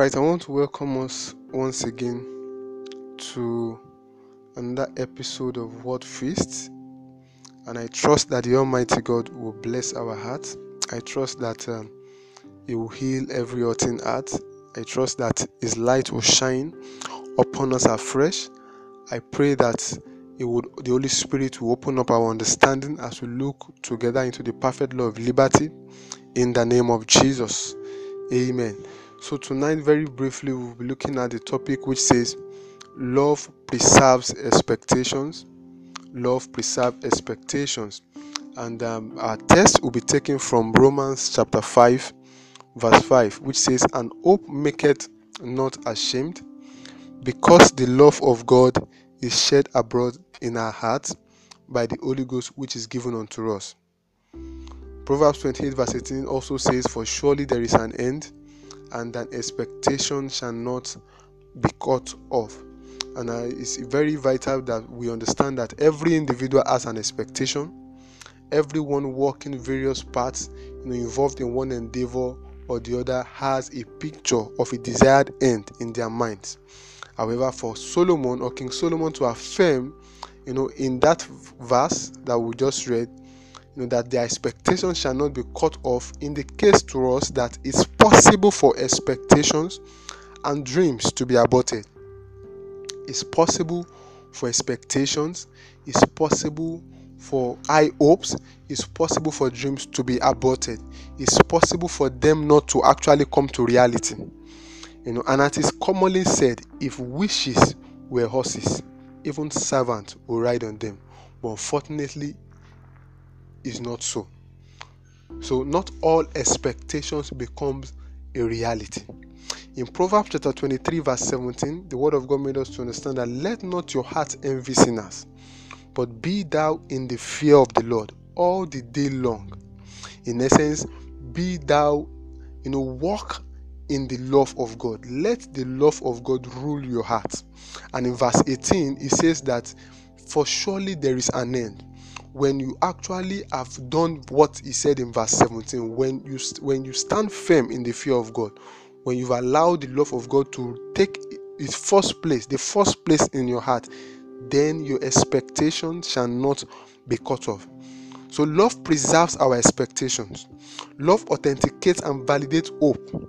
Alright, I want to welcome us once again to another episode of Word Feast, and I trust that the Almighty God will bless our hearts. I trust that He will heal every hurting heart. I trust that His light will shine upon us afresh. I pray that the Holy Spirit will open up our understanding as we look together into the perfect law of liberty in the name of Jesus. Amen. So tonight, very briefly, we'll be looking at the topic which says, love preserves expectations. Love preserves expectations. And our text will be taken from Romans chapter 5, verse 5, which says, and hope maketh not ashamed, because the love of God is shed abroad in our hearts by the Holy Ghost which is given unto us. Proverbs 28, verse 18 also says, for surely there is an end, and an expectation shall not be cut off. And it's very vital that we understand that every individual has an expectation. Everyone walking various paths, involved in one endeavor or the other, has a picture of a desired end in their minds. However, for Solomon or King Solomon to affirm, in that verse that we just read, that their expectations shall not be cut off, indicates to us that it's possible for expectations and dreams to be aborted. It's possible for expectations, it's possible for high hopes, it's possible for dreams to be aborted. It's possible for them not to actually come to reality. And as is commonly said, if wishes were horses, even servants will ride on them. But unfortunately, is not so. So not all expectations becomes a reality. In Proverbs chapter 23 verse 17, the word of God made us to understand that let not your heart envy sinners, but be thou in the fear of the Lord all the day long. In essence, be thou, walk in the love of God. Let the love of God rule your heart. And in verse 18, it says that for surely there is an end. When you actually have done what he said in verse 17, when you stand firm in the fear of God, when you've allowed the love of God to take its first place, the first place in your heart, then your expectations shall not be cut off. So love preserves our expectations. Love authenticates and validates hope.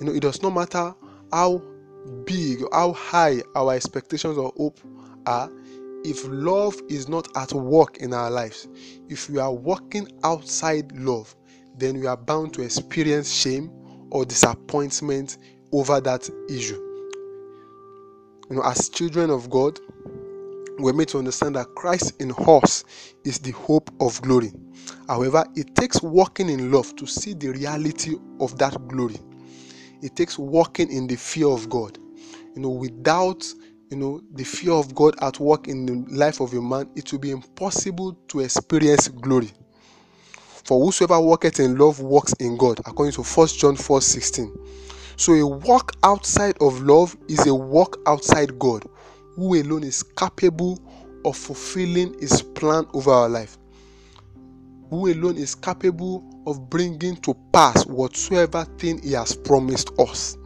It does not matter how big, how high our expectations or hope are. If love is not at work in our lives, if we are walking outside love, then we are bound to experience shame or disappointment over that issue. As children of God, we're made to understand that Christ in us is the hope of glory. However, it takes walking in love to see the reality of that glory. It takes walking in the fear of God. Without the fear of God at work in the life of a man, it will be impossible to experience glory. For whosoever walketh in love walks in God, according to 1 John 4:16. So a walk outside of love is a walk outside God, who alone is capable of fulfilling His plan over our life, who alone is capable of bringing to pass whatsoever thing He has promised us.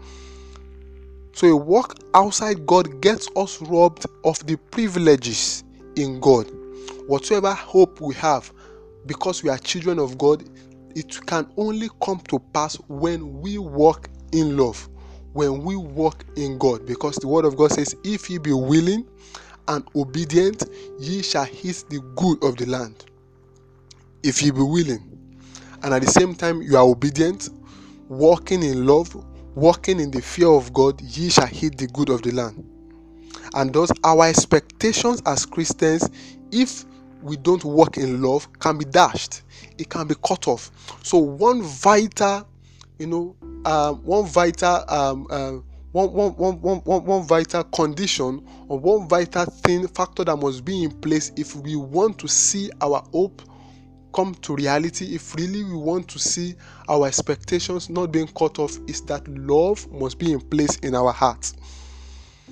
So a walk outside God gets us robbed of the privileges in God. Whatsoever hope we have, because we are children of God, it can only come to pass when we walk in love, when we walk in God. Because the word of God says, if ye be willing and obedient, ye shall eat the good of the land. If ye be willing, and at the same time you are obedient, walking in love, walking in the fear of God, ye shall eat the good of the land. And thus our expectations as Christians, if we don't walk in love, can be dashed. It can be cut off. So one vital condition or one vital factor that must be in place if we want to see our hope come to reality, if really we want to see our expectations not being cut off, is that love must be in place in our heart.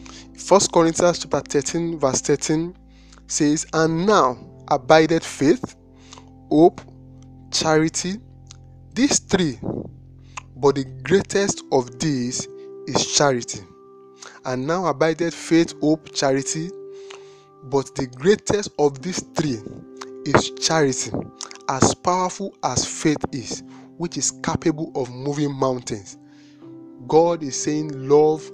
1 Corinthians chapter 13 verse 13 says, and now abideth faith, hope, charity, these three, but the greatest of these is charity. And now abideth faith, hope, charity. But the greatest of these three is charity, as powerful as faith is, which is capable of moving mountains. God is saying love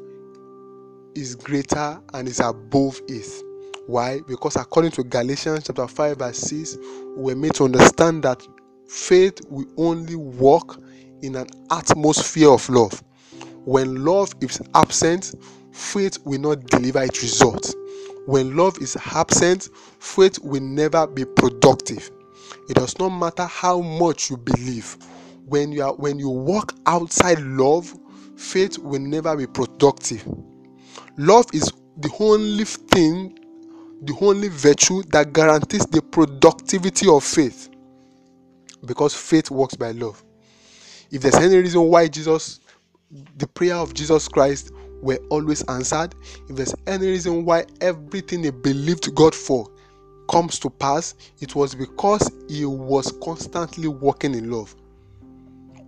is greater and is above it. Why? Because according to Galatians chapter 5 verse 6, we're made to understand that faith will only work in an atmosphere of love. When love is absent, faith will not deliver its result. When love is absent, faith will never be productive. It does not matter how much you believe. When you walk outside love, faith will never be productive. Love is the only thing, the only virtue that guarantees the productivity of faith, because faith works by love. If there's any reason why the prayer of Jesus Christ were always answered, if there's any reason why everything he believed God for comes to pass, it was because he was constantly walking in love,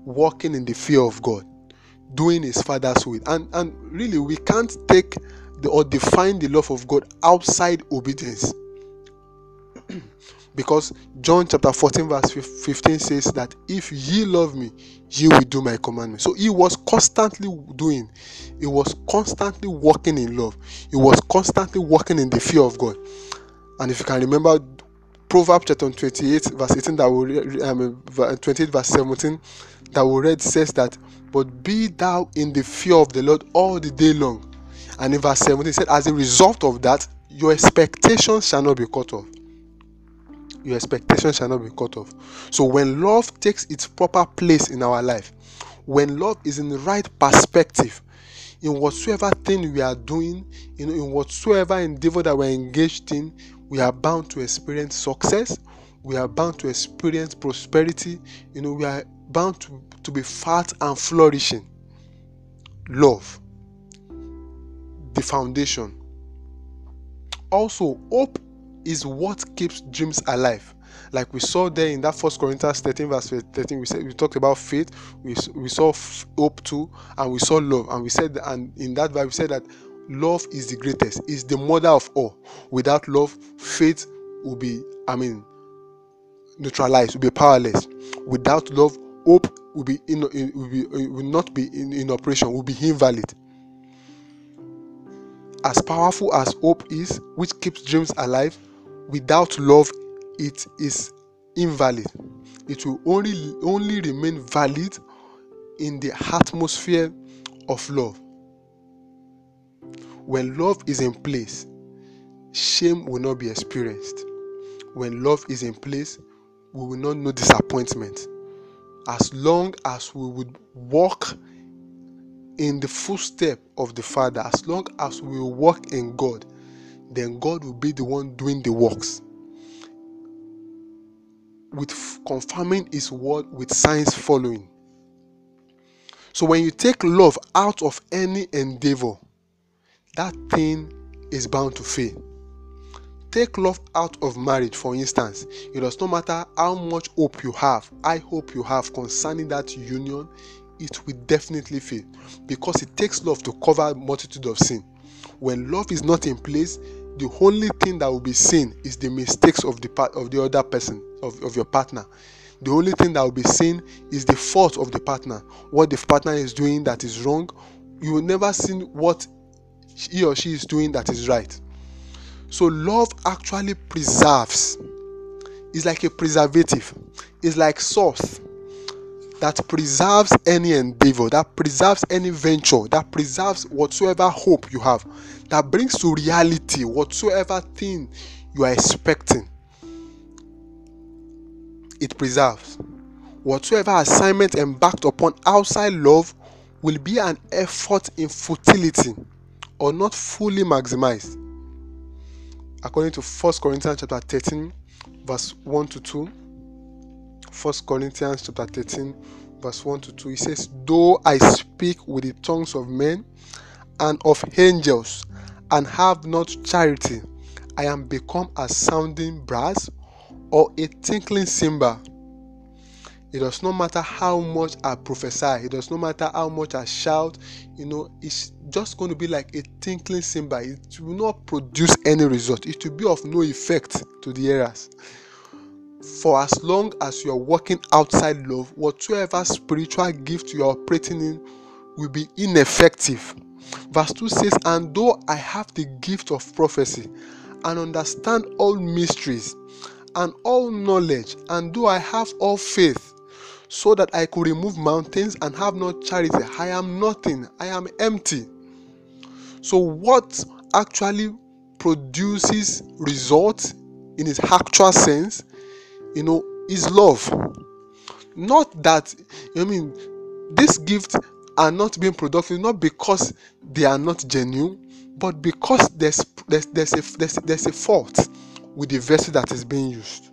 walking in the fear of God, doing his Father's will. And really, we can't take or define the love of God outside obedience. Because John chapter 14 verse 15 says that if ye love me, ye will do my commandments. So he was constantly doing. He was constantly walking in love. He was constantly walking in the fear of God. And if you can remember Proverbs chapter 28 verse 18 that we 28 verse 17 that we read says that, but be thou in the fear of the Lord all the day long. And in verse 17 it said, as a result of that, your expectations shall not be cut off. Your expectations shall not be cut off. So when love takes its proper place in our life, when love is in the right perspective, in whatsoever thing we are doing, in whatsoever endeavor that we're engaged in, we are bound to experience success. We are bound to experience prosperity. We are bound to be fat and flourishing. Love, the foundation. Also, hope is what keeps dreams alive. Like we saw there in that 1 Corinthians 13 verse 13, we talked about faith, we saw hope too, and we saw love. And we said, and in that verse we said that love is the greatest, is the mother of all. Without love, faith will be neutralized, will be powerless. Without love, hope will not be in operation, will be invalid. As powerful as hope is, which keeps dreams alive, without love, it is invalid. It will only remain valid in the atmosphere of love. When love is in place, shame will not be experienced. When love is in place, we will not know disappointment. As long as we would walk in the footstep of the Father, as long as we walk in God, then God will be the one doing the works, with confirming his word with signs following. So when you take love out of any endeavor, that thing is bound to fail. Take love out of marriage, for instance. It does not matter how much hope you have, I hope you have concerning that union, it will definitely fail, because it takes love to cover a multitude of sin. When love is not in place, the only thing that will be seen is the mistakes of the other person, of your partner. The only thing that will be seen is the fault of the partner, what the partner is doing that is wrong. You will never see what he or she is doing that is right. So love actually preserves. It's like a preservative. It's like sauce that preserves any endeavor, that preserves any venture, that preserves whatsoever hope you have, that brings to reality whatsoever thing you are expecting. It preserves. Whatsoever assignment embarked upon outside love will be an effort in futility, or not fully maximized. According to 1 Corinthians chapter 13, verse 1 to 2, 1 Corinthians chapter 13 verse 1 to 2. He says, though I speak with the tongues of men and of angels and have not charity, I am become a sounding brass or a tinkling cymbal. It does not matter how much I prophesy. It does not matter how much I shout. You know, it's just going to be like a tinkling cymbal. It will not produce any result. It will be of no effect to the hearers. For as long as you are working outside love, whatsoever spiritual gift you are operating in will be ineffective. Verse 2 says, "And though I have the gift of prophecy, and understand all mysteries, and all knowledge, and though I have all faith, so that I could remove mountains and have not charity, I am nothing, I am empty." So what actually produces results in its actual sense, you know, is love. Not that, I mean, this gift are not being productive, not because they are not genuine, but because there's a fault with the vessel that is being used.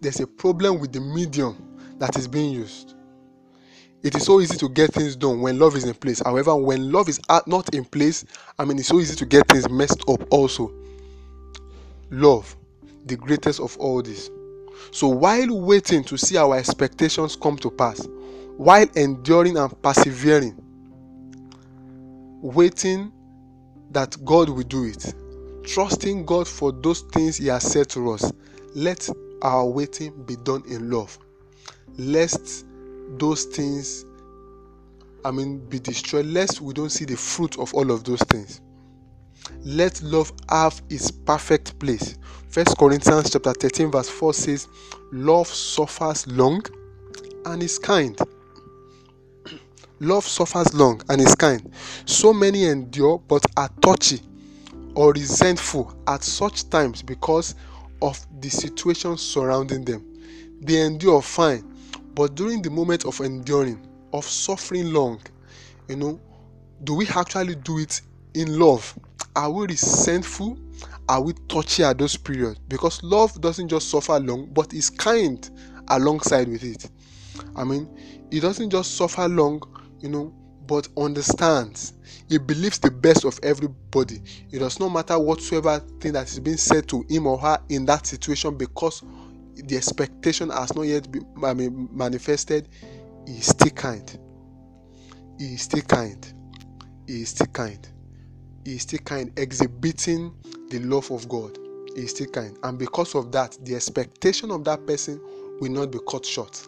There's a problem with the medium that is being used. It is so easy to get things done when love is in place. However, when love is not in place, I mean, it's so easy to get things messed up also. Love, the greatest of all this. So while waiting to see our expectations come to pass, while enduring and persevering, waiting that God will do it, trusting God for those things He has said to us, let our waiting be done in love, lest those things, I mean, be destroyed, lest we don't see the fruit of all of those things. Let love have its perfect place. 1 Corinthians chapter 13 verse 4 says, "Love suffers long and is kind." Love suffers long and is kind. So many endure but are touchy or resentful at such times because of the situation surrounding them. They endure fine, but during the moment of enduring, of suffering long, you know, do we actually do it in love? Are we resentful? Are we touchy at those periods? Because love doesn't just suffer long, but is kind alongside with it. I mean, it doesn't just suffer long, you know, but understands. It believes the best of everybody. It does not matter whatsoever thing that is being said to him or her in that situation, because the expectation has not yet been manifested. He is still kind. He is still kind. He is still kind. He is still kind, exhibiting the love of God. He is still kind. And because of that, the expectation of that person will not be cut short.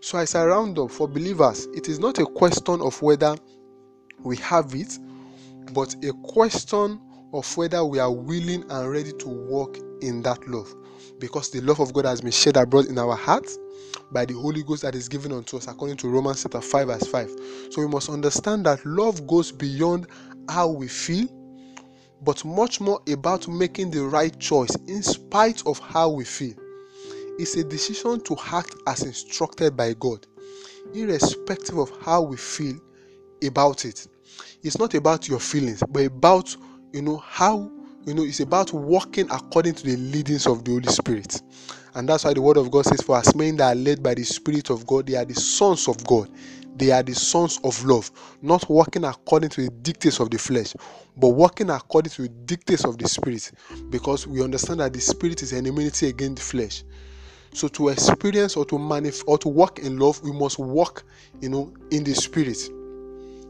So as I round up, for believers, it is not a question of whether we have it, but a question of whether we are willing and ready to walk in that love. Because the love of God has been shed abroad in our hearts by the Holy Ghost that is given unto us, according to Romans chapter 5 verse 5. So we must understand that love goes beyond how we feel, but much more about making the right choice in spite of how we feel. It's a decision to act as instructed by God, irrespective of how we feel about it. It's not about your feelings, but about, you know, how, you know, it's about walking according to the leadings of the Holy Spirit. And that's why the Word of God says, "For as men that are led by the Spirit of God, they are the sons of God." They are the sons of love, not walking according to the dictates of the flesh, but walking according to the dictates of the Spirit, because we understand that the Spirit is enmity against the flesh. So to experience or to walk in love, we must walk, you know, in the Spirit,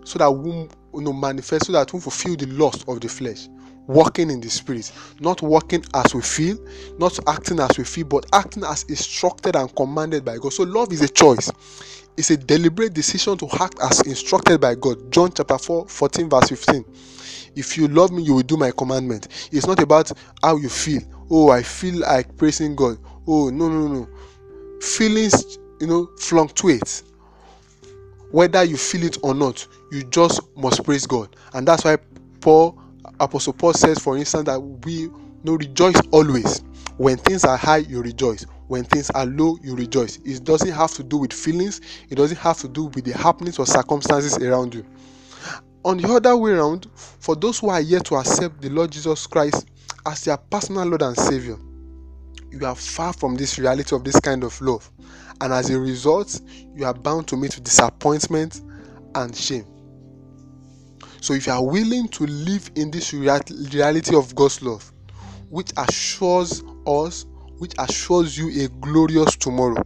so that we, you know, manifest, so that we fulfill the lust of the flesh. Walking in the Spirit, not walking as we feel, not acting as we feel, but acting as instructed and commanded by God. So love is a choice. It's a deliberate decision to act as instructed by God. John chapter 14 verse 15. "If you love me, you will do my commandment." It's not about how you feel. "Oh, I feel like praising God." Oh, no. Feelings, you know, fluctuate. Whether you feel it or not, you just must praise God. And that's why Apostle Paul says, for instance, that we rejoice always. When things are high, you rejoice. When things are low, you rejoice. It doesn't have to do with feelings. It doesn't have to do with the happenings or circumstances around you. On the other way around, for those who are yet to accept the Lord Jesus Christ as their personal Lord and Savior, you are far from this reality of this kind of love. And as a result, you are bound to meet disappointment and shame. So if you are willing to live in this reality of God's love, which assures us which assures you a glorious tomorrow.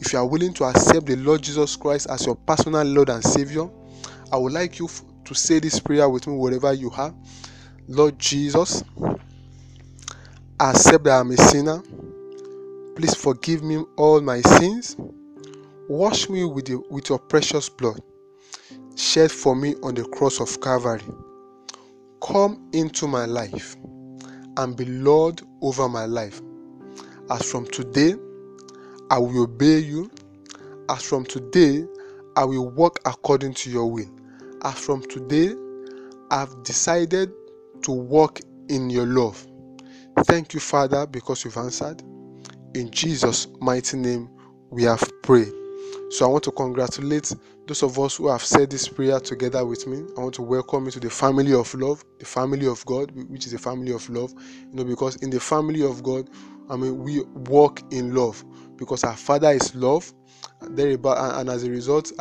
If you are willing to accept the Lord Jesus Christ as your personal Lord and Savior, I would like you to say this prayer with me wherever you are. Lord Jesus, I accept that I am a sinner. Please forgive me all my sins. Wash me with your precious blood, shed for me on the cross of Calvary. Come into my life and be Lord over my life. As from today, I will obey you. As from today, I will walk according to your will. As from today, I've decided to walk in your love. Thank you, Father, because you've answered. In Jesus' mighty name, we have prayed. So I want to congratulate those of us who have said this prayer together with me. I want to welcome you to the family of love, the family of God, which is the family of love. You know, because in the family of God, we walk in love, because our Father is love. And as a result,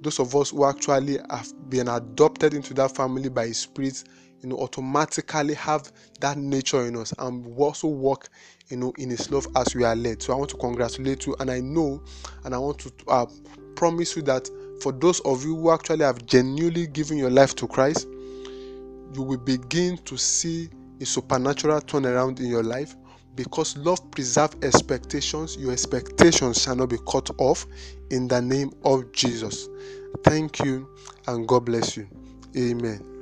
those of us who actually have been adopted into that family by His Spirit, you know, automatically have that nature in us, and we also walk, you know, in His love as we are led. So I want to congratulate you, and I know, and I want to promise you that for those of you who actually have genuinely given your life to Christ, you will begin to see a supernatural turnaround in your life, because love preserves expectations. Your expectations shall not be cut off in the name of Jesus. Thank you, and God bless you. Amen.